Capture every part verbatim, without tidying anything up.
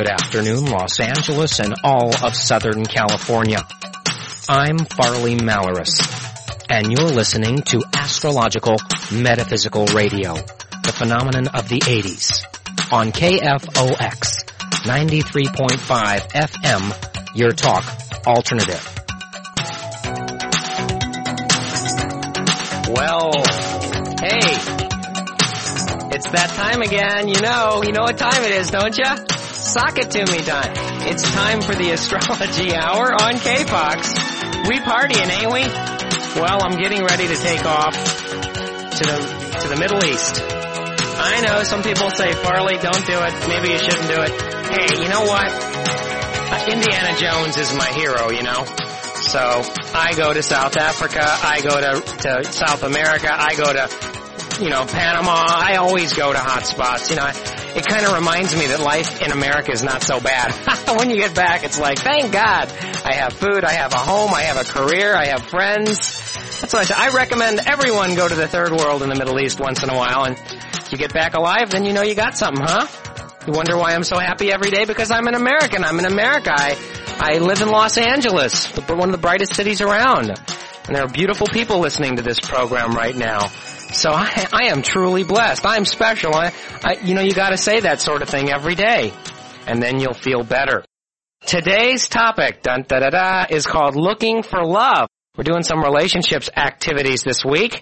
good afternoon, Los Angeles, and all of Southern California. I'm Farley Malaris, and you're listening to Astrological Metaphysical Radio, the phenomenon of the eighties, on K F O X, ninety-three point five F M, your talk alternative. Well, hey. It's that time again. You know, you know what time it is, don't you? Sock it to me time. It's time for the Astrology Hour on K F O X. We partying, ain't we? Well, I'm getting ready to take off to the to the Middle East. I know some people say, Farley, don't do it. Maybe you shouldn't do it. Hey, you know what? Uh, Indiana Jones is my hero, you know? So I go to South Africa. I go to, to South America. I go to... You know, Panama, I always go to hot spots. You know, it kind of reminds me that life in America is not so bad. When you get back, it's like, thank God, I have food, I have a home, I have a career, I have friends. That's what I say. I recommend everyone go to the third world in the Middle East once in a while, and if you get back alive, then you know you got something, huh? You wonder why I'm so happy every day? Because I'm an American. I'm in America. I, I live in Los Angeles, one of the brightest cities around. And there are beautiful people listening to this program right now. So I, I am truly blessed. I'm special. I, I, you know, you got to say that sort of thing every day, and then you'll feel better. Today's topic, dun da da da, is called Looking for Love. We're doing some relationships activities this week,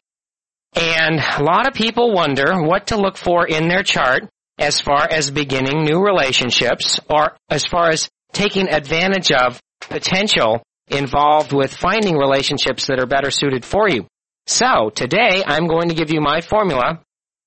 and a lot of people wonder what to look for in their chart as far as beginning new relationships or as far as taking advantage of potential involved with finding relationships that are better suited for you. So, today, I'm going to give you my formula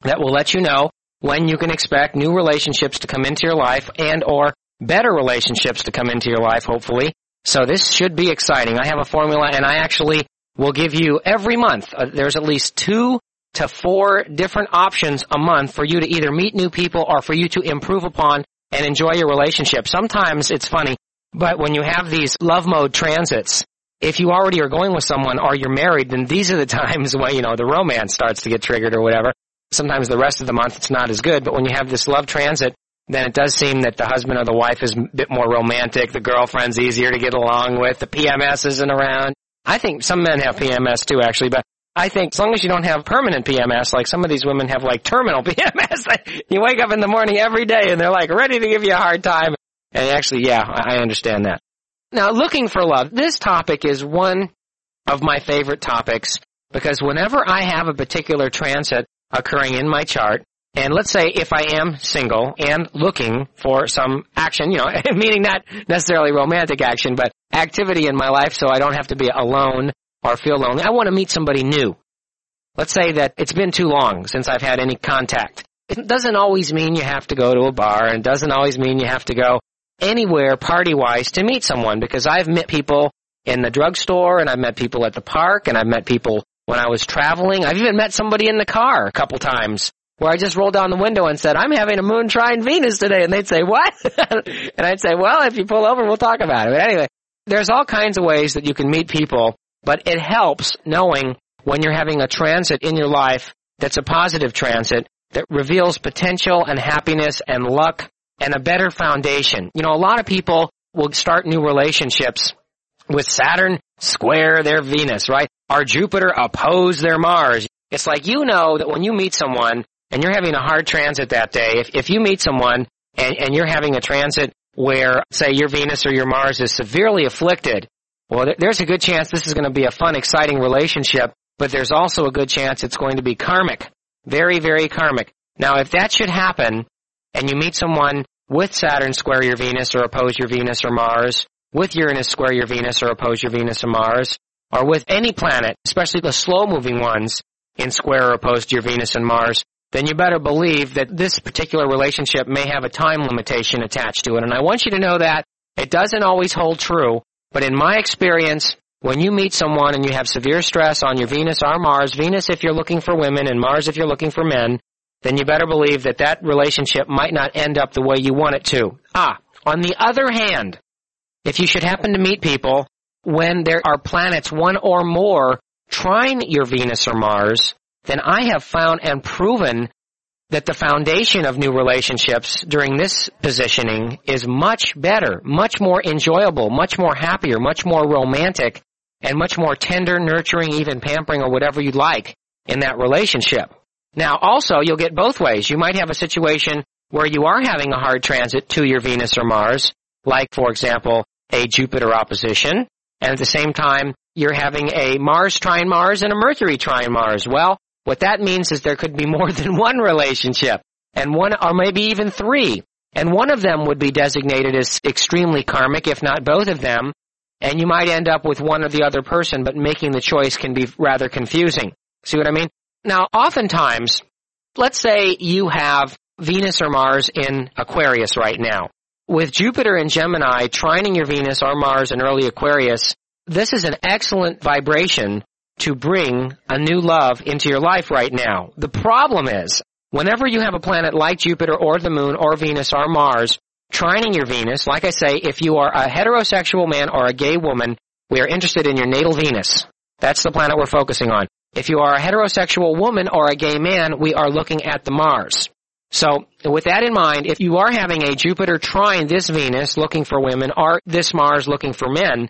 that will let you know when you can expect new relationships to come into your life and or better relationships to come into your life, hopefully. So, this should be exciting. I have a formula, and I actually will give you every month. Uh, there's at least two to four different options a month for you to either meet new people or for you to improve upon and enjoy your relationship. Sometimes it's funny, but when you have these love mode transits, if you already are going with someone or you're married, then these are the times when, you know, the romance starts to get triggered or whatever. Sometimes the rest of the month it's not as good, but when you have this love transit, then it does seem that the husband or the wife is a bit more romantic, the girlfriend's easier to get along with, the P M S isn't around. I think some men have P M S too, actually, but I think as long as you don't have permanent P M S, like some of these women have like terminal P M S, like you wake up in the morning every day and they're like ready to give you a hard time. And actually, yeah, I understand that. Now, looking for love, this topic is one of my favorite topics because whenever I have a particular transit occurring in my chart, and let's say if I am single and looking for some action, you know, meaning not necessarily romantic action, but activity in my life so I don't have to be alone or feel lonely, I want to meet somebody new. Let's say that it's been too long since I've had any contact. It doesn't always mean you have to go to a bar, and doesn't always mean you have to go anywhere party-wise to meet someone, because I've met people in the drugstore, and I've met people at the park, and I've met people when I was traveling. I've even met somebody in the car a couple times where I just rolled down the window and said, I'm having a moon trine Venus today, and they'd say, what? And I'd say, well, if you pull over, we'll talk about it. But anyway, there's all kinds of ways that you can meet people, but it helps knowing when you're having a transit in your life that's a positive transit that reveals potential and happiness and luck and a better foundation. You know, a lot of people will start new relationships with Saturn square their Venus, right? Or Jupiter oppose their Mars. It's like you know that when you meet someone and you're having a hard transit that day, if, if you meet someone and, and you're having a transit where, say, your Venus or your Mars is severely afflicted, well, th- there's a good chance this is going to be a fun, exciting relationship, but there's also a good chance it's going to be karmic, very, very karmic. Now, if that should happen and you meet someone with Saturn square your Venus or oppose your Venus or Mars, with Uranus square your Venus or oppose your Venus or Mars, or with any planet, especially the slow-moving ones, in square or opposed to your Venus and Mars, then you better believe that this particular relationship may have a time limitation attached to it. And I want you to know that it doesn't always hold true, but in my experience, when you meet someone and you have severe stress on your Venus or Mars, Venus if you're looking for women and Mars if you're looking for men, then you better believe that that relationship might not end up the way you want it to. Ah, on the other hand, if you should happen to meet people when there are planets, one or more, trine your Venus or Mars, then I have found and proven that the foundation of new relationships during this positioning is much better, much more enjoyable, much more happier, much more romantic, and much more tender, nurturing, even pampering, or whatever you'd like in that relationship. Now, also, you'll get both ways. You might have a situation where you are having a hard transit to your Venus or Mars, like, for example, a Jupiter opposition, and at the same time, you're having a Mars trine Mars and a Mercury trine Mars. Well, what that means is there could be more than one relationship, and one, or maybe even three, and one of them would be designated as extremely karmic, if not both of them, and you might end up with one or the other person, but making the choice can be rather confusing. See what I mean? Now, oftentimes, let's say you have Venus or Mars in Aquarius right now. With Jupiter in Gemini trining your Venus or Mars in early Aquarius, this is an excellent vibration to bring a new love into your life right now. The problem is, whenever you have a planet like Jupiter or the Moon or Venus or Mars trining your Venus, like I say, if you are a heterosexual man or a gay woman, we are interested in your natal Venus. That's the planet we're focusing on. If you are a heterosexual woman or a gay man, we are looking at the Mars. So, with that in mind, if you are having a Jupiter trine this Venus looking for women or this Mars looking for men,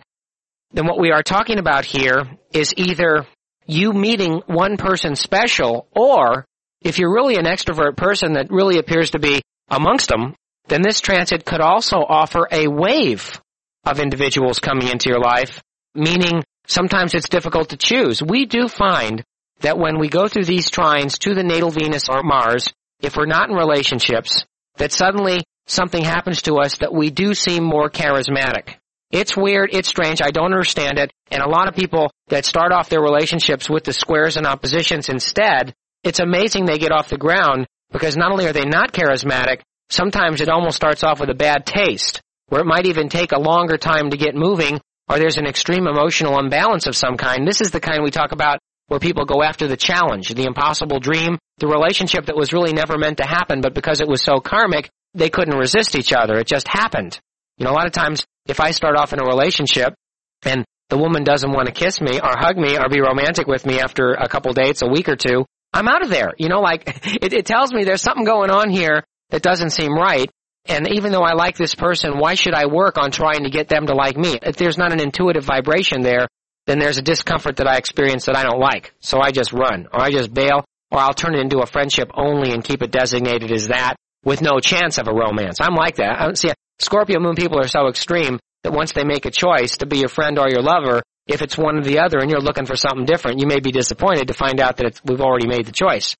then what we are talking about here is either you meeting one person special, or if you're really an extrovert person that really appears to be amongst them, then this transit could also offer a wave of individuals coming into your life, meaning sometimes it's difficult to choose. We do find that when we go through these trines to the natal Venus or Mars, if we're not in relationships, that suddenly something happens to us that we do seem more charismatic. It's weird, it's strange, I don't understand it, and a lot of people that start off their relationships with the squares and oppositions instead, it's amazing they get off the ground, because not only are they not charismatic, sometimes it almost starts off with a bad taste, where it might even take a longer time to get moving, or there's an extreme emotional imbalance of some kind. This is the kind we talk about where people go after the challenge, the impossible dream, the relationship that was really never meant to happen, but because it was so karmic, they couldn't resist each other. It just happened. You know, a lot of times, if I start off in a relationship and the woman doesn't want to kiss me or hug me or be romantic with me after a couple dates, a week or two, I'm out of there. You know, like, it, it tells me there's something going on here that doesn't seem right. And even though I like this person, why should I work on trying to get them to like me? If there's not an intuitive vibration there, then there's a discomfort that I experience that I don't like. So I just run, or I just bail, or I'll turn it into a friendship only and keep it designated as that with no chance of a romance. I'm like that. I don't see it. Scorpio moon people are so extreme that once they make a choice to be your friend or your lover, if it's one or the other and you're looking for something different, you may be disappointed to find out that it's, we've already made the choice.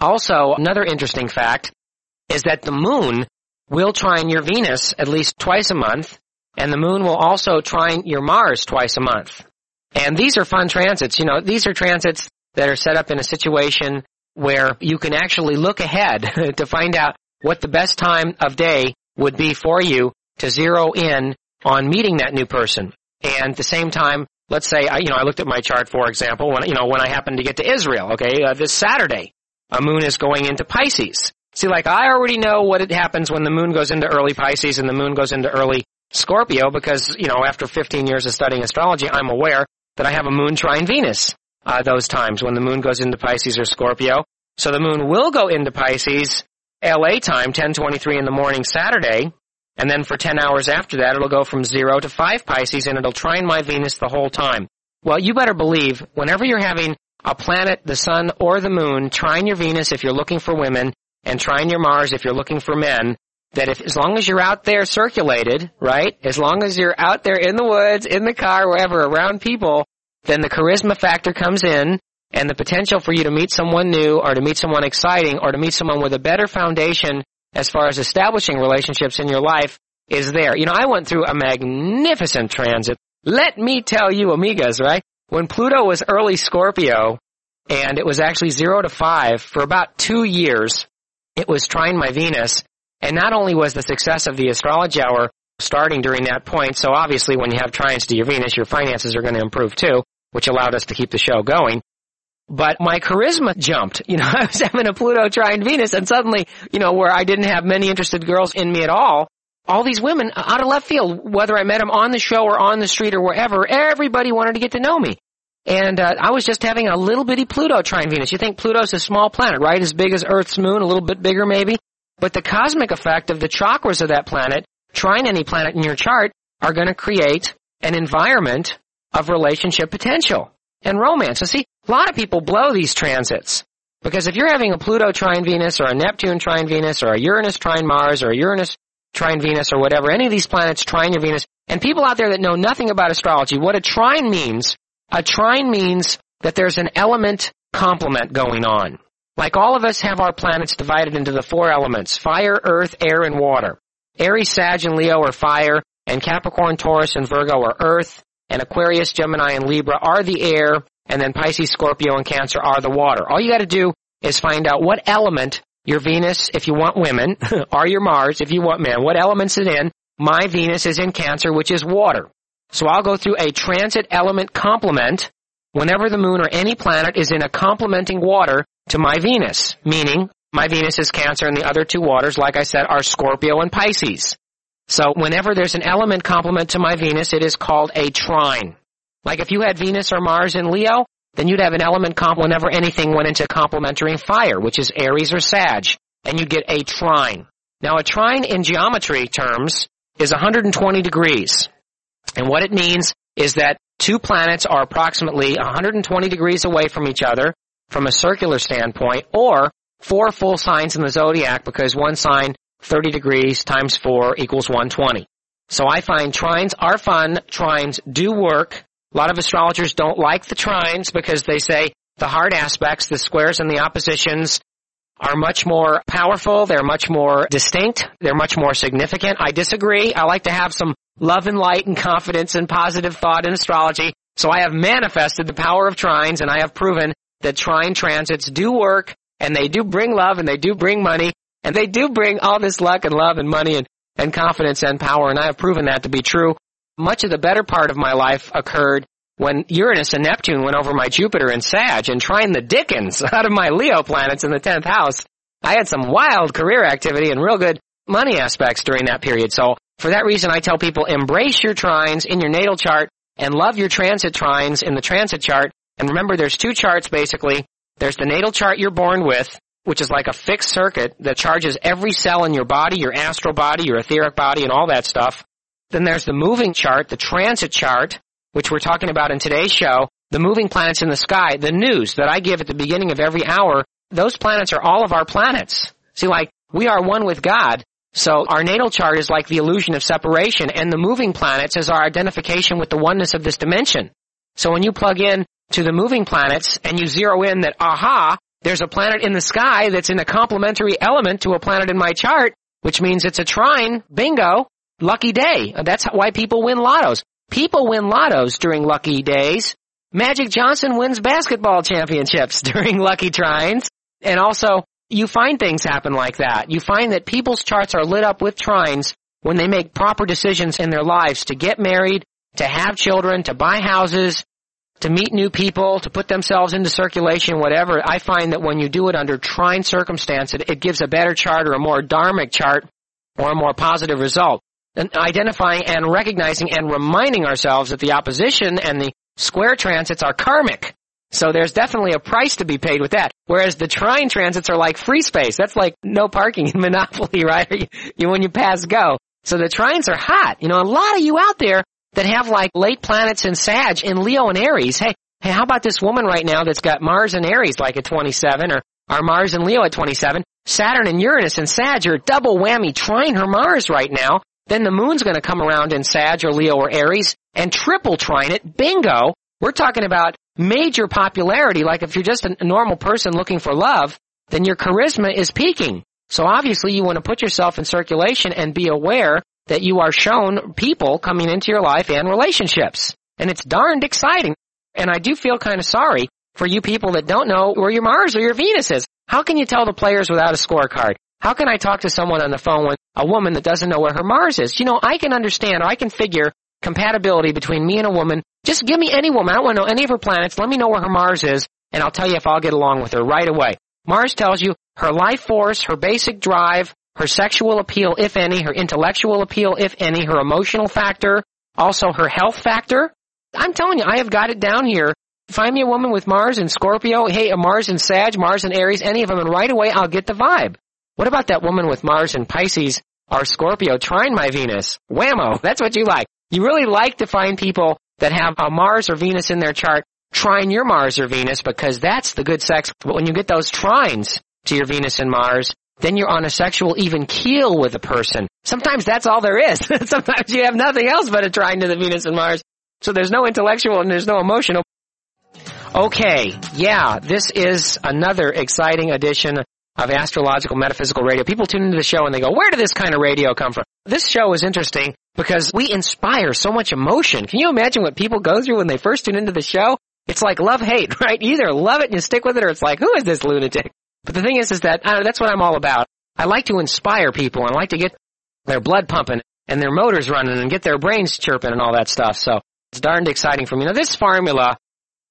Also, another interesting fact is that the moon will trine your Venus at least twice a month, and the moon will also trine your Mars twice a month. And these are fun transits. You know, these are transits that are set up in a situation where you can actually look ahead to find out what the best time of day would be for you to zero in on meeting that new person. And at the same time, let's say, I, you know, I looked at my chart, for example, when, you know, when I happened to get to Israel, okay, uh, this Saturday, a moon is going into Pisces. See, like, I already know what it happens when the moon goes into early Pisces and the moon goes into early Scorpio because, you know, after fifteen years of studying astrology, I'm aware that I have a moon trine Venus uh, those times when the moon goes into Pisces or Scorpio. So the moon will go into Pisces L A time, ten twenty-three in the morning Saturday, and then for ten hours after that, it'll go from zero to five Pisces, and it'll trine my Venus the whole time. Well, you better believe, whenever you're having a planet, the sun, or the moon, trine your Venus if you're looking for women, and trine your Mars if you're looking for men, that if, as long as you're out there circulated, right, as long as you're out there in the woods, in the car, wherever, around people, then the charisma factor comes in, and the potential for you to meet someone new or to meet someone exciting or to meet someone with a better foundation as far as establishing relationships in your life is there. You know, I went through a magnificent transit. Let me tell you, amigas, right? When Pluto was early Scorpio, and it was actually zero to five for about two years, it was trine my Venus, and not only was the success of the astrology hour starting during that point, so obviously when you have trines to your Venus, your finances are going to improve too, which allowed us to keep the show going. But my charisma jumped. You know, I was having a Pluto trine Venus, and suddenly, you know, where I didn't have many interested girls in me at all, all these women out of left field, whether I met them on the show or on the street or wherever, everybody wanted to get to know me. And uh, I was just having a little bitty Pluto trine Venus. You think Pluto's a small planet, right? As big as Earth's moon, a little bit bigger maybe. But the cosmic effect of the chakras of that planet, trine any planet in your chart, are going to create an environment of relationship potential and romance. And see, a lot of people blow these transits. Because if you're having a Pluto trine Venus or a Neptune trine Venus or a Uranus trine Mars or a Uranus trine Venus or whatever, any of these planets trine your Venus, and people out there that know nothing about astrology, what a trine means, a trine means that there's an element complement going on. Like all of us have our planets divided into the four elements, fire, earth, air, and water. Aries, Sag, and Leo are fire, and Capricorn, Taurus, and Virgo are earth, and Aquarius, Gemini, and Libra are the air, and then Pisces, Scorpio, and Cancer are the water. All you got to do is find out what element your Venus, if you want women, or your Mars, if you want men, what element's it in? My Venus is in Cancer, which is water. So I'll go through a transit element complement whenever the moon or any planet is in a complementing water to my Venus, meaning my Venus is Cancer and the other two waters, like I said, are Scorpio and Pisces. So whenever there's an element complement to my Venus, it is called a trine. Like if you had Venus or Mars in Leo, then you'd have an element complement whenever anything went into complementary fire, which is Aries or Sag, and you'd get a trine. Now a trine in geometry terms is one hundred twenty degrees. And what it means is that two planets are approximately one hundred twenty degrees away from each other from a circular standpoint, or four full signs in the zodiac, because one sign, thirty degrees times four equals one hundred twenty. So I find trines are fun. Trines do work. A lot of astrologers don't like the trines because they say the hard aspects, the squares and the oppositions, are much more powerful. They're much more distinct. They're much more significant. I disagree. I like to have some love and light and confidence and positive thought in astrology. So I have manifested the power of trines, and I have proven that trine transits do work, and they do bring love, and they do bring money, and they do bring all this luck and love and money and, and confidence and power, and I have proven that to be true. Much of the better part of my life occurred when Uranus and Neptune went over my Jupiter and Sag and trined the dickens out of my Leo planets in the tenth house. I had some wild career activity and real good money aspects during that period. So for that reason, I tell people, embrace your trines in your natal chart and love your transit trines in the transit chart. And remember, there's two charts, basically. There's the natal chart you're born with, which is like a fixed circuit that charges every cell in your body, your astral body, your etheric body, and all that stuff. Then there's the moving chart, the transit chart, which we're talking about in today's show, the moving planets in the sky, the news that I give at the beginning of every hour. Those planets are all of our planets. See, like, we are one with God. So our natal chart is like the illusion of separation, and the moving planets is our identification with the oneness of this dimension. So when you plug in to the moving planets and you zero in that, aha, there's a planet in the sky that's in a complementary element to a planet in my chart, which means it's a trine, bingo, lucky day. That's why people win lottos. People win lottos during lucky days. Magic Johnson wins basketball championships during lucky trines. And also, you find things happen like that. You find that people's charts are lit up with trines when they make proper decisions in their lives to get married, to have children, to buy houses, to meet new people, to put themselves into circulation, whatever. I find that when you do it under trine circumstance, it, it gives a better chart or a more dharmic chart or a more positive result. And identifying and recognizing and reminding ourselves that the opposition and the square transits are karmic. So there's definitely a price to be paid with that. Whereas the trine transits are like free space. That's like no parking in Monopoly, right? You, you, when you pass go. So the trines are hot. You know, a lot of you out there that have like late planets in Sag, in Leo and Aries. Hey, hey, how about this woman right now that's got Mars and Aries like at twenty-seven, or, or Mars and Leo at twenty-seven? Saturn and Uranus and Sag are double whammy, trine her Mars right now. Then the moon's going to come around in Sag or Leo or Aries and triple trine it. Bingo! We're talking about major popularity. Like if you're just a normal person looking for love, then your charisma is peaking. So obviously you want to put yourself in circulation and be aware that you are shown people coming into your life and relationships. And it's darned exciting. And I do feel kind of sorry for you people that don't know where your Mars or your Venus is. How can you tell the players without a scorecard? How can I talk to someone on the phone when a woman that doesn't know where her Mars is? You know, I can understand, or I can figure compatibility between me and a woman. Just give me any woman. I don't want to know any of her planets. Let me know where her Mars is, and I'll tell you if I'll get along with her right away. Mars tells you her life force, her basic drive, her sexual appeal, if any, her intellectual appeal, if any, her emotional factor, also her health factor. I'm telling you, I have got it down here Find me a woman with Mars in Scorpio, hey, a Mars in Sag, Mars in Aries, any of them, and right away I'll get the vibe. What about that woman with Mars in Pisces or Scorpio trine my Venus? Whammo, that's what you like. You really like to find people that have a Mars or Venus in their chart trine your Mars or Venus, because that's the good sex. But when you get those trines to your Venus and Mars, then you're on a sexual even keel with a person. Sometimes that's all there is. Sometimes you have nothing else but a trine to the Venus and Mars. So there's no intellectual and there's no emotional. Okay, yeah, this is another exciting edition of Astrological Metaphysical Radio. People tune into the show and they go, where did this kind of radio come from? This show is interesting because we inspire so much emotion. Can you imagine what people go through when they first tune into the show? It's like love-hate, right? You either love it and you stick with it, or it's like, who is this lunatic? But the thing is, is that I don't know, that's what I'm all about. I like to inspire people, and I like to get their blood pumping and their motors running and get their brains chirping and all that stuff. So it's darned exciting for me. Now, this formula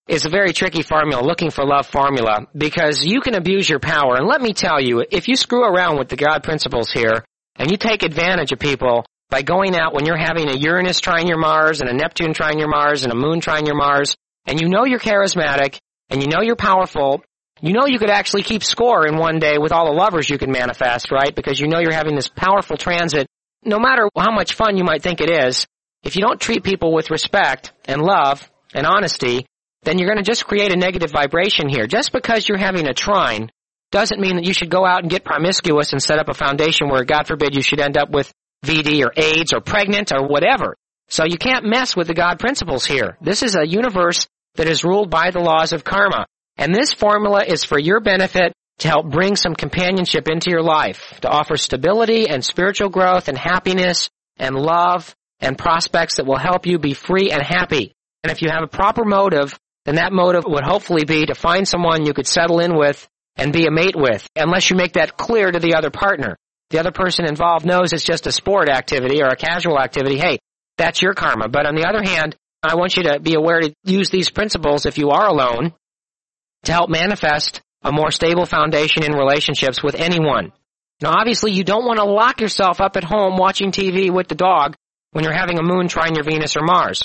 is a very tricky formula, looking for love formula, because you can abuse your power. And let me tell you, if you screw around with the God principles here and you take advantage of people by going out when you're having a Uranus trine your Mars and a Neptune trine your Mars and a Moon trine your Mars, and you know you're charismatic and you know you're powerful, you know you could actually keep score in one day with all the lovers you can manifest, right? Because you know you're having this powerful transit. No matter how much fun you might think it is, if you don't treat people with respect and love and honesty, then you're going to just create a negative vibration here. Just because you're having a trine doesn't mean that you should go out and get promiscuous and set up a foundation where, God forbid, you should end up with V D or AIDS or pregnant or whatever. So you can't mess with the God principles here. This is a universe that is ruled by the laws of karma. And this formula is for your benefit, to help bring some companionship into your life, to offer stability and spiritual growth and happiness and love and prospects that will help you be free and happy. And if you have a proper motive, then that motive would hopefully be to find someone you could settle in with and be a mate with, unless you make that clear to the other partner. The other person involved knows it's just a sport activity or a casual activity. Hey, that's your karma. But on the other hand, I want you to be aware to use these principles if you are alone, to help manifest a more stable foundation in relationships with anyone. Now, obviously, you don't want to lock yourself up at home watching T V with the dog when you're having a moon trine your Venus or Mars.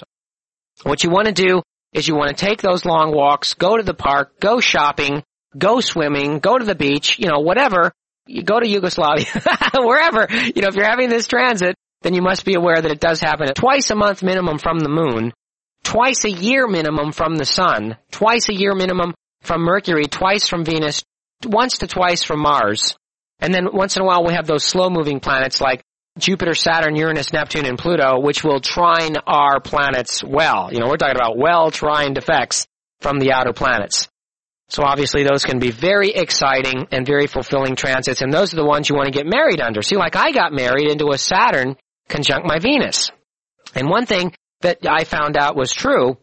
What you want to do is you want to take those long walks, go to the park, go shopping, go swimming, go to the beach, you know, whatever. You go to Yugoslavia, wherever. You know, if you're having this transit, then you must be aware that it does happen twice a month minimum from the moon, twice a year minimum from the sun, twice a year minimum from Mercury, twice from Venus, once to twice from Mars. And then once in a while we have those slow-moving planets like Jupiter, Saturn, Uranus, Neptune, and Pluto, which will trine our planets well. You know, we're talking about well-trined effects from the outer planets. So obviously those can be very exciting and very fulfilling transits, and those are the ones you want to get married under. See, like I got married into a Saturn conjunct my Venus. And one thing that I found out was true,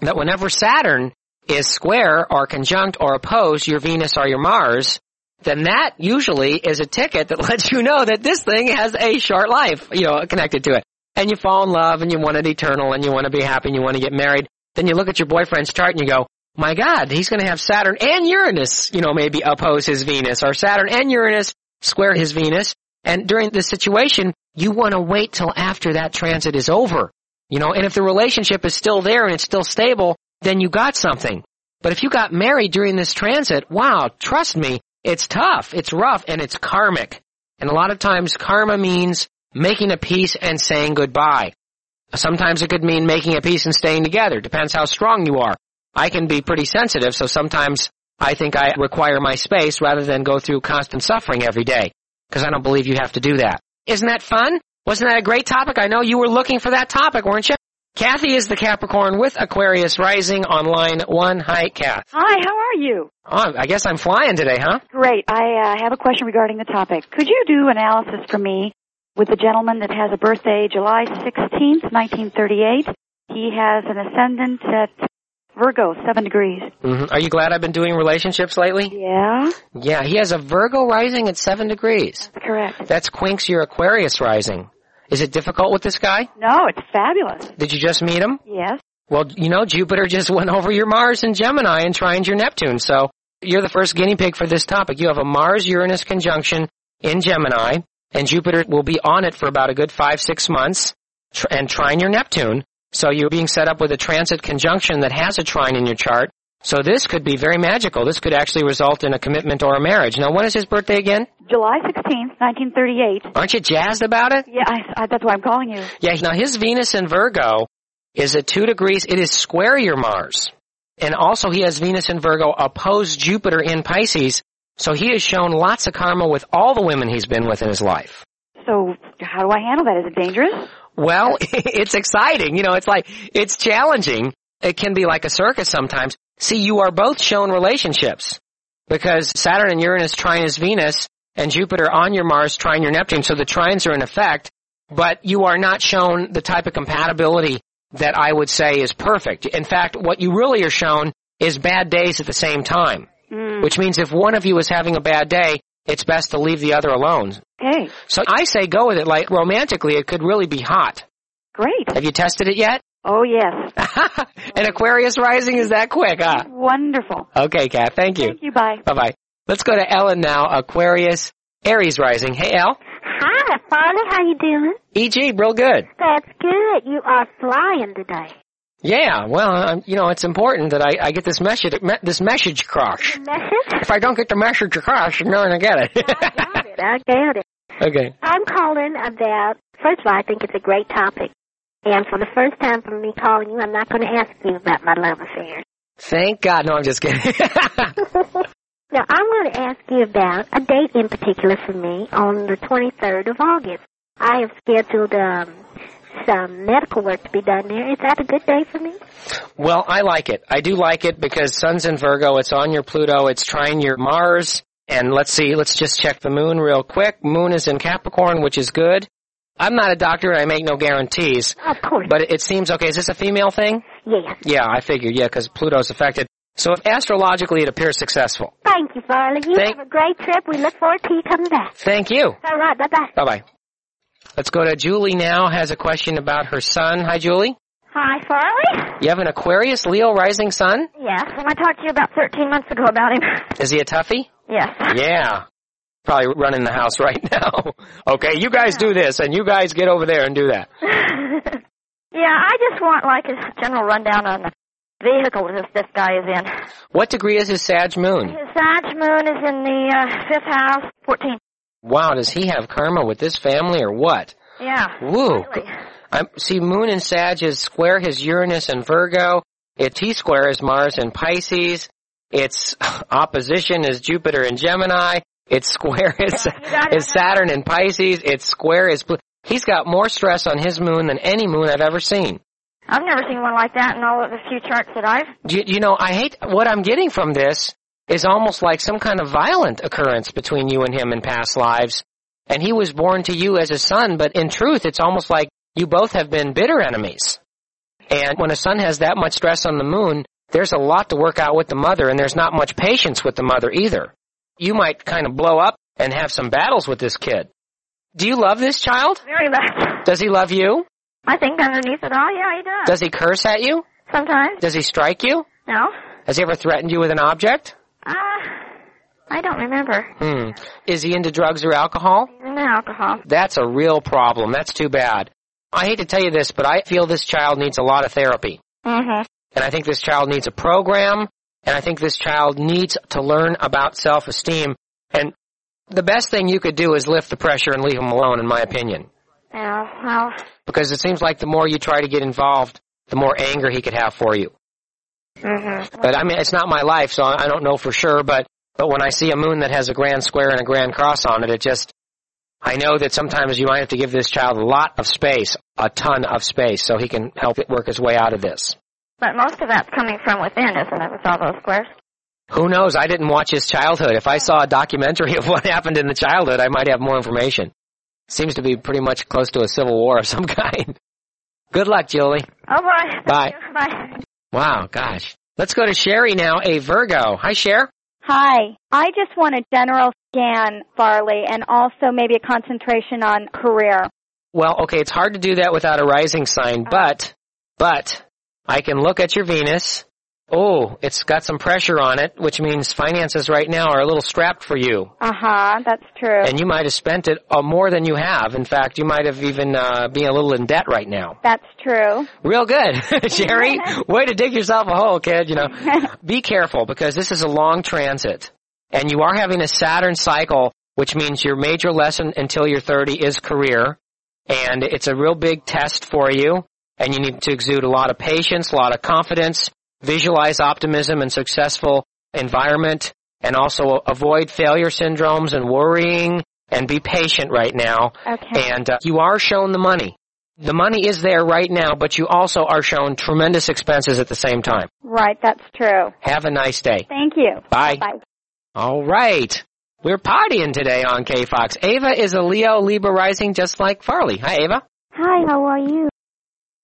that whenever Saturn is square or conjunct or opposed your Venus or your Mars, then that usually is a ticket that lets you know that this thing has a short life, you know, connected to it. And you fall in love and you want it eternal and you want to be happy and you want to get married. Then you look at your boyfriend's chart and you go, my God, he's going to have Saturn and Uranus, you know, maybe oppose his Venus, or Saturn and Uranus square his Venus. And during this situation, you want to wait till after that transit is over, you know, and if the relationship is still there and it's still stable, then you got something. But if you got married during this transit, wow, trust me, it's tough, it's rough, and it's karmic. And a lot of times karma means making a peace and saying goodbye. Sometimes it could mean making a peace and staying together. Depends how strong you are. I can be pretty sensitive, so sometimes I think I require my space rather than go through constant suffering every day, because I don't believe you have to do that. Isn't that fun? Wasn't that a great topic? I know you were looking for that topic, weren't you? Kathy is the Capricorn with Aquarius rising on line one. Hi, Kath. Hi, how are you? Oh, I guess I'm flying today, huh? Great. I uh, have a question regarding the topic. Could you do analysis for me with a gentleman that has a birthday July sixteenth, nineteen thirty-eight? He has an ascendant at Virgo, seven degrees. Mm-hmm. Are you glad I've been doing relationships lately? Yeah. Yeah, he has a Virgo rising at seven degrees. That's correct. That's Quinks, your Aquarius rising. Is it difficult with this guy? No, it's fabulous. Did you just meet him? Yes. Well, you know, Jupiter just went over your Mars in Gemini and trined your Neptune, so you're the first guinea pig for this topic. You have a Mars-Uranus conjunction in Gemini, and Jupiter will be on it for about a good five, six months tr- and trine your Neptune. So you're being set up with a transit conjunction that has a trine in your chart. So this could be very magical. This could actually result in a commitment or a marriage. Now, when is his birthday again? July sixteenth, nineteen thirty-eight. Aren't you jazzed about it? Yeah, I, I, that's why I'm calling you. Yeah, now his Venus in Virgo is at two degrees. It is square your Mars. And also he has Venus in Virgo opposed Jupiter in Pisces. So he has shown lots of karma with all the women he's been with in his life. So how do I handle that? Is it dangerous? Well, it's exciting. You know, it's like, it's challenging. It can be like a circus sometimes. See, you are both shown relationships because Saturn and Uranus trine his Venus and Jupiter on your Mars trine your Neptune, so the trines are in effect, but you are not shown the type of compatibility that I would say is perfect. In fact, what you really are shown is bad days at the same time, mm. which means if one of you is having a bad day, it's best to leave the other alone. Okay. So I say go with it. Like romantically, it could really be hot. Great. Have you tested it yet? Oh, yes. An Aquarius rising is that quick, huh? Wonderful. Okay, Kat, thank you. Thank you, bye. Bye-bye. Let's go to Ellen now, Aquarius, Aries rising. Hey, Elle. Hi, Farley, how you doing? E G, real good. That's good. You are flying today. Yeah, well, I'm, you know, it's important that I, I get this message me, this message across. Message? If I don't get the message across, you're not going to get it. I got it. I got it. Okay. I'm calling about, first of all, I think it's a great topic. And for the first time from me calling you, I'm not going to ask you about my love affair. Thank God. No, I'm just kidding. Now, I'm going to ask you about a date in particular for me on the twenty-third of August. I have scheduled um, some medical work to be done there. Is that a good day for me? Well, I like it. I do like it because Sun's in Virgo. It's on your Pluto. It's trine your Mars. And let's see. Let's just check the Moon real quick. Moon is in Capricorn, which is good. I'm not a doctor, and I make no guarantees. Of course. But it seems, okay, is this a female thing? Yeah. Yeah, I figured, yeah, because Pluto's affected. So astrologically, it appears successful. Thank you, Farley. You Thank- have a great trip. We look forward to you coming back. Thank you. All right, bye-bye. Bye-bye. Let's go to Julie now, has a question about her son. Hi, Julie. Hi, Farley. You have an Aquarius, Leo, rising sun? Yes, and I talked to you about thirteen months ago about him. Is he a toughie? Yes. Yeah. Probably running the house right now. Okay, you guys do this, and you guys get over there and do that. Yeah, I just want, like, a general rundown on the vehicle this, this guy is in. What degree is his Sag moon? His Sag moon is in the uh, fifth house, fourteen. Wow, does he have karma with this family or what? Yeah. Woo. Really. I'm, see, moon in Sag is square his Uranus and Virgo. It T-square is Mars in Pisces. Its opposition is Jupiter in Gemini. It's square is, yeah, is Saturn in Pisces. It's square is Pluto. He's got more stress on his moon than any moon I've ever seen. I've never seen one like that in all of the few charts that I've... You, you know, I hate... What I'm getting from this is almost like some kind of violent occurrence between you and him in past lives. And he was born to you as a son, but in truth, it's almost like you both have been bitter enemies. And when a son has that much stress on the moon, there's a lot to work out with the mother, and there's not much patience with the mother either. You might kind of blow up and have some battles with this kid. Do you love this child? Very much. Does he love you? I think underneath it all, yeah, he does. Does he curse at you? Sometimes. Does he strike you? No. Has he ever threatened you with an object? Uh, I don't remember. Hmm. Is he into drugs or alcohol? No, alcohol. That's a real problem. That's too bad. I hate to tell you this, but I feel this child needs a lot of therapy. Mm-hmm. And I think this child needs a program. And I think this child needs to learn about self-esteem. And the best thing you could do is lift the pressure and leave him alone, in my opinion. Yeah, well. Because it seems like the more you try to get involved, the more anger he could have for you. Mm-hmm. But, I mean, it's not my life, so I don't know for sure. But, but when I see a moon that has a grand square and a grand cross on it, it just... I know that sometimes you might have to give this child a lot of space, a ton of space, so he can help it work his way out of this. But most of that's coming from within, isn't it, with all those squares? Who knows? I didn't watch his childhood. If I saw a documentary of what happened in the childhood, I might have more information. Seems to be pretty much close to a civil war of some kind. Good luck, Julie. Oh, boy. Bye. Bye. Wow, gosh. Let's go to Sherry now, a Virgo. Hi, Cher. Hi. I just want a general scan, Farley, and also maybe a concentration on career. Well, okay, it's hard to do that without a rising sign, but, but... I can look at your Venus, Oh, it's got some pressure on it, which means finances right now are a little strapped for you. Uh-huh, that's true. And you might have spent it uh, more than you have. In fact, you might have even uh, been a little in debt right now. That's true. Real good. Sherry, way to dig yourself a hole, kid, you know. Be careful, because this is a long transit. And you are having a Saturn cycle, which means your major lesson until you're thirty is career. And it's a real big test for you. And you need to exude a lot of patience, a lot of confidence. Visualize optimism and successful environment, and also avoid failure syndromes and worrying, and be patient right now. Okay. And uh, you are shown the money. The money is there right now, but you also are shown tremendous expenses at the same time. Right, that's true. Have a nice day. Thank you. Bye. Bye. All right. We're partying today on K F O X. Ava is a Leo, Libra rising, just like Farley. Hi, Ava. Hi, how are you?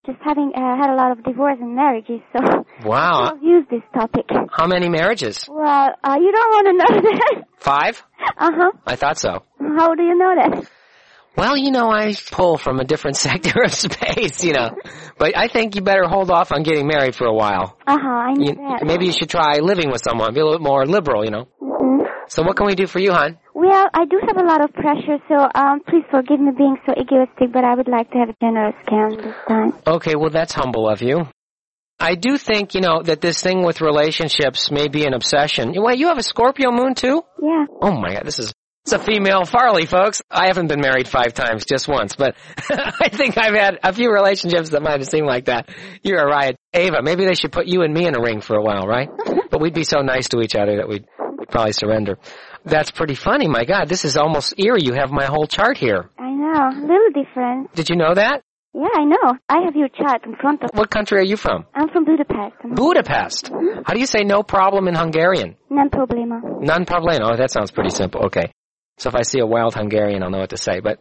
Just having uh, had a lot of divorce and marriages, so wow. I'll use this topic. How many marriages? Well, uh, you don't want to know that. Five? Uh-huh. I thought so. How do you know that? Well, you know, I pull from a different sector of space, you know. But I think you better hold off on getting married for a while. Uh-huh, I know you, that. Maybe you should try living with someone, be a little bit more liberal, you know. Mm-hmm. So what can we do for you, hon? Well, I do have a lot of pressure, so um, please forgive me being so egoistic, but I would like to have a generous count this time. Okay, well, that's humble of you. I do think, you know, that this thing with relationships may be an obsession. Wait, you have a Scorpio moon, too? Yeah. Oh, my God, this is it's a female Farley, folks. I haven't been married five times, just once, but I think I've had a few relationships that might have seemed like that. You're a riot. Ava, maybe they should put you and me in a ring for a while, right? But we'd be so nice to each other that we'd probably surrender. That's pretty funny. My God, this is almost eerie. You have my whole chart here. I know. A little different. Did you know that? Yeah, I know. I have your chart in front of me. What country are you from? I'm from Budapest. I'm Budapest? Mm-hmm. How do you say no problem in Hungarian? Non problema. Non problema. Oh, that sounds pretty simple. Okay. So if I see a wild Hungarian, I'll know what to say. But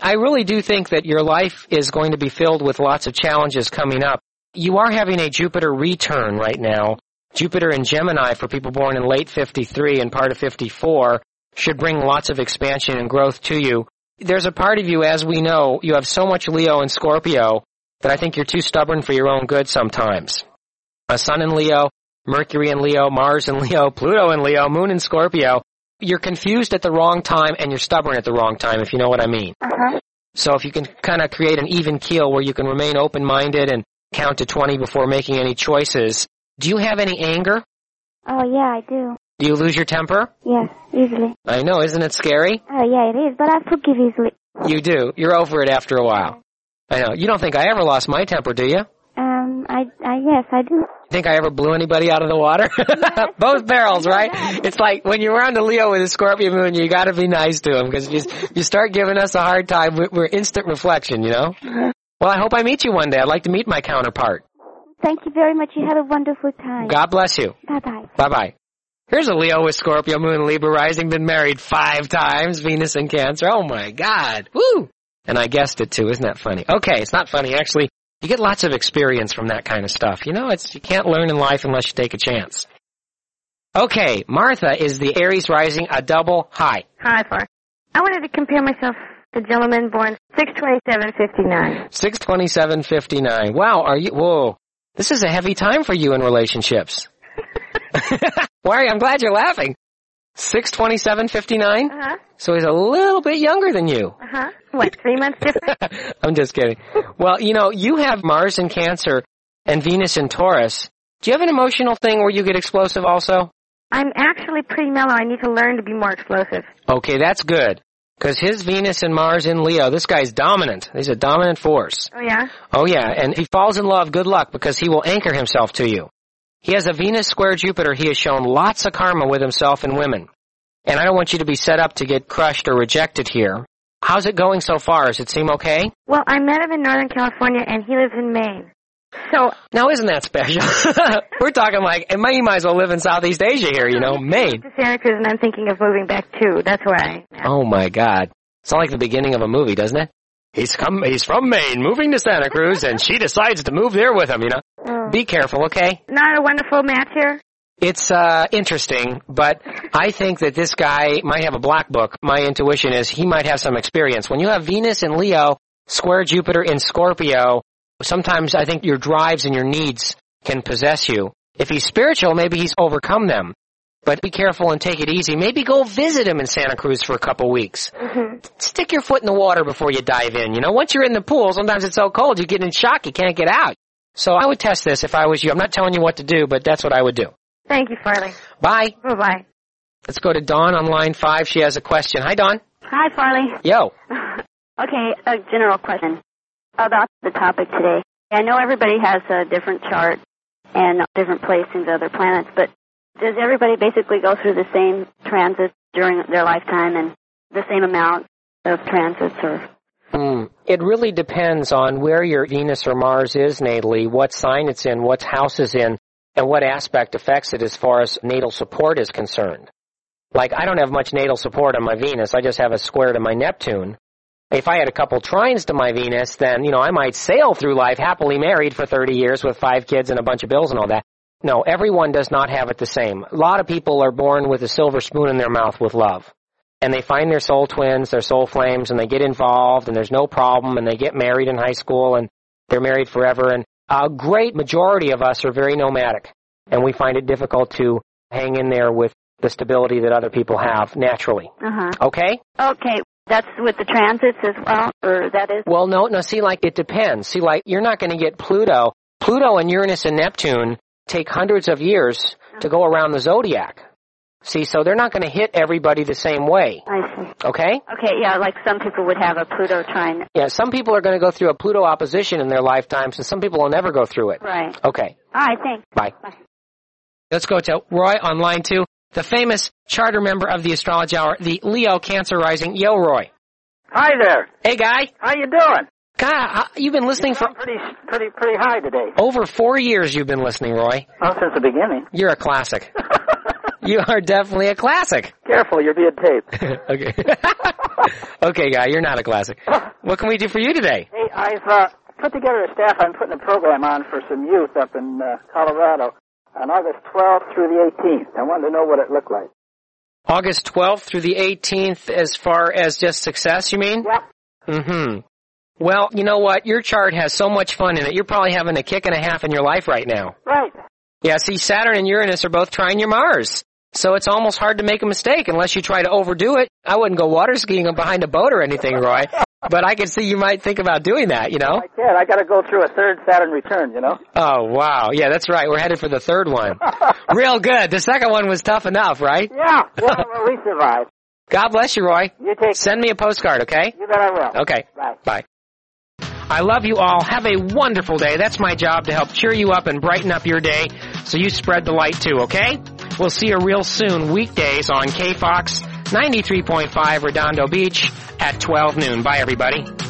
I really do think that your life is going to be filled with lots of challenges coming up. You are having a Jupiter return right now. Jupiter in Gemini for people born in late fifty-three and part of fifty-four should bring lots of expansion and growth to you. There's a part of you, as we know, you have so much Leo and Scorpio that I think you're too stubborn for your own good sometimes. A Sun in Leo, Mercury in Leo, Mars in Leo, Pluto in Leo, Moon in Scorpio. You're confused at the wrong time and you're stubborn at the wrong time, if you know what I mean. Uh-huh. So if you can kind of create an even keel where you can remain open-minded and count to twenty before making any choices. Do you have any anger? Oh, yeah, I do. Do you lose your temper? Yes, easily. I know, isn't it scary? Oh, yeah, it is, but I forgive easily. You do. You're over it after a while. I know. You don't think I ever lost my temper, do you? Um, I, I yes, I do. Think I ever blew anybody out of the water? Yes. Both barrels, right? It's like when you're around a Leo with a Scorpio moon, you got to be nice to him because you, you start giving us a hard time, we're instant reflection, you know? Well, I hope I meet you one day. I'd like to meet my counterpart. Thank you very much. You have a wonderful time. God bless you. Bye-bye. Bye-bye. Here's a Leo with Scorpio moon, Libra rising, been married five times, Venus in Cancer. Oh, my God. Woo! And I guessed it, too. Isn't that funny? Okay, it's not funny, actually. You get lots of experience from that kind of stuff. You know, it's you can't learn in life unless you take a chance. Okay, Martha is the Aries rising, a double high. Hi, Far. I wanted to compare myself to the gentleman born six twenty-seven fifty-nine. six twenty-seven fifty-nine. Wow, are you... Whoa. This is a heavy time for you in relationships. Why? I'm glad you're laughing. six twenty-seven fifty-nine? Uh-huh. So he's a little bit younger than you. Uh-huh. What, three months different? I'm just kidding. Well, you know, you have Mars in Cancer and Venus in Taurus. Do you have an emotional thing where you get explosive also? I'm actually pretty mellow. I need to learn to be more explosive. Okay, that's good. Because his Venus and Mars in Leo, this guy's dominant. He's a dominant force. Oh, yeah? Oh, yeah. And he falls in love. Good luck, because he will anchor himself to you. He has a Venus square Jupiter. He has shown lots of karma with himself and women. And I don't want you to be set up to get crushed or rejected here. How's it going so far? Does it seem okay? Well, I met him in Northern California, and he lives in Maine. So now, isn't that special? We're talking like, you might as well live in Southeast Asia here, you know, Maine. To Santa Cruz, and I'm thinking of moving back, too. That's where I am. Oh, my God. It's not like the beginning of a movie, doesn't it? He's come. He's from Maine, moving to Santa Cruz, and she decides to move there with him, you know. Oh. Be careful, okay? Not a wonderful match here? It's uh, interesting, but I think that this guy might have a black book. My intuition is he might have some experience. When you have Venus in Leo, square Jupiter in Scorpio, sometimes I think your drives and your needs can possess you. If he's spiritual, maybe he's overcome them. But be careful and take it easy. Maybe go visit him in Santa Cruz for a couple weeks. Mm-hmm. Stick your foot in the water before you dive in. You know, once you're in the pool, sometimes it's so cold, you get in shock, you can't get out. So I would test this if I was you. I'm not telling you what to do, but that's what I would do. Thank you, Farley. Bye. Bye-bye. Let's go to Dawn on line five. She has a question. Hi, Dawn. Hi, Farley. Yo. Okay, a general question about the topic today. I know everybody has a different chart and a different place in the other planets, but does everybody basically go through the same transits during their lifetime and the same amount of transits? Or mm. It really depends on where your Venus or Mars is natally, what sign it's in, what house it's in, and what aspect affects it as far as natal support is concerned. Like, I don't have much natal support on my Venus. I just have a square to my Neptune. If I had a couple trines to my Venus, then, you know, I might sail through life happily married for thirty years with five kids and a bunch of bills and all that. No, everyone does not have it the same. A lot of people are born with a silver spoon in their mouth with love. And they find their soul twins, their soul flames, and they get involved, and there's no problem, and they get married in high school, and they're married forever. And a great majority of us are very nomadic, and we find it difficult to hang in there with the stability that other people have naturally. Uh-huh. Okay? Okay. That's with the transits as well, or that is? Well, no, no. See, like, it depends. See, like, you're not going to get Pluto. Pluto and Uranus and Neptune take hundreds of years to go around the zodiac. See, so they're not going to hit everybody the same way. I see. Okay? Okay, yeah, like some people would have a Pluto trine. Yeah, some people are going to go through a Pluto opposition in their lifetimes, and some people will never go through it. Right. Okay. All right, thanks. Bye. Bye. Let's go to Roy on line two, the famous charter member of the Astrology Hour, the Leo Cancer Rising. Yo, Roy. Hi there. Hey, guy. How you doing? God, you've been listening you know, for... pretty, pretty, pretty high today. Over four years you've been listening, Roy. Oh, since the beginning. You're a classic. You are definitely a classic. Careful, you're being taped. Okay. Okay, guy, you're not a classic. What can we do for you today? Hey, I've uh, put together a staff. I'm putting a program on for some youth up in uh, Colorado on August twelfth through the eighteenth. I wanted to know what it looked like. August twelfth through the eighteenth, as far as just success, you mean? Yep. Mm-hmm. Well, you know what? Your chart has so much fun in it. You're probably having a kick and a half in your life right now. Right. Yeah, see, Saturn and Uranus are both trine your Mars. So it's almost hard to make a mistake unless you try to overdo it. I wouldn't go water skiing behind a boat or anything, Roy. But I can see you might think about doing that, you know? I can. I got to go through a third Saturn return, you know? Oh, wow. Yeah, that's right. We're headed for the third one. Real good. The second one was tough enough, right? Yeah. Well, we survived. God bless you, Roy. You take Send me a postcard, okay? You bet I will. Okay. Bye. Bye. I love you all. Have a wonderful day. That's my job, to help cheer you up and brighten up your day so you spread the light too, okay? We'll see you real soon, weekdays on K F O X ninety-three point five Redondo Beach at twelve noon. Bye, everybody.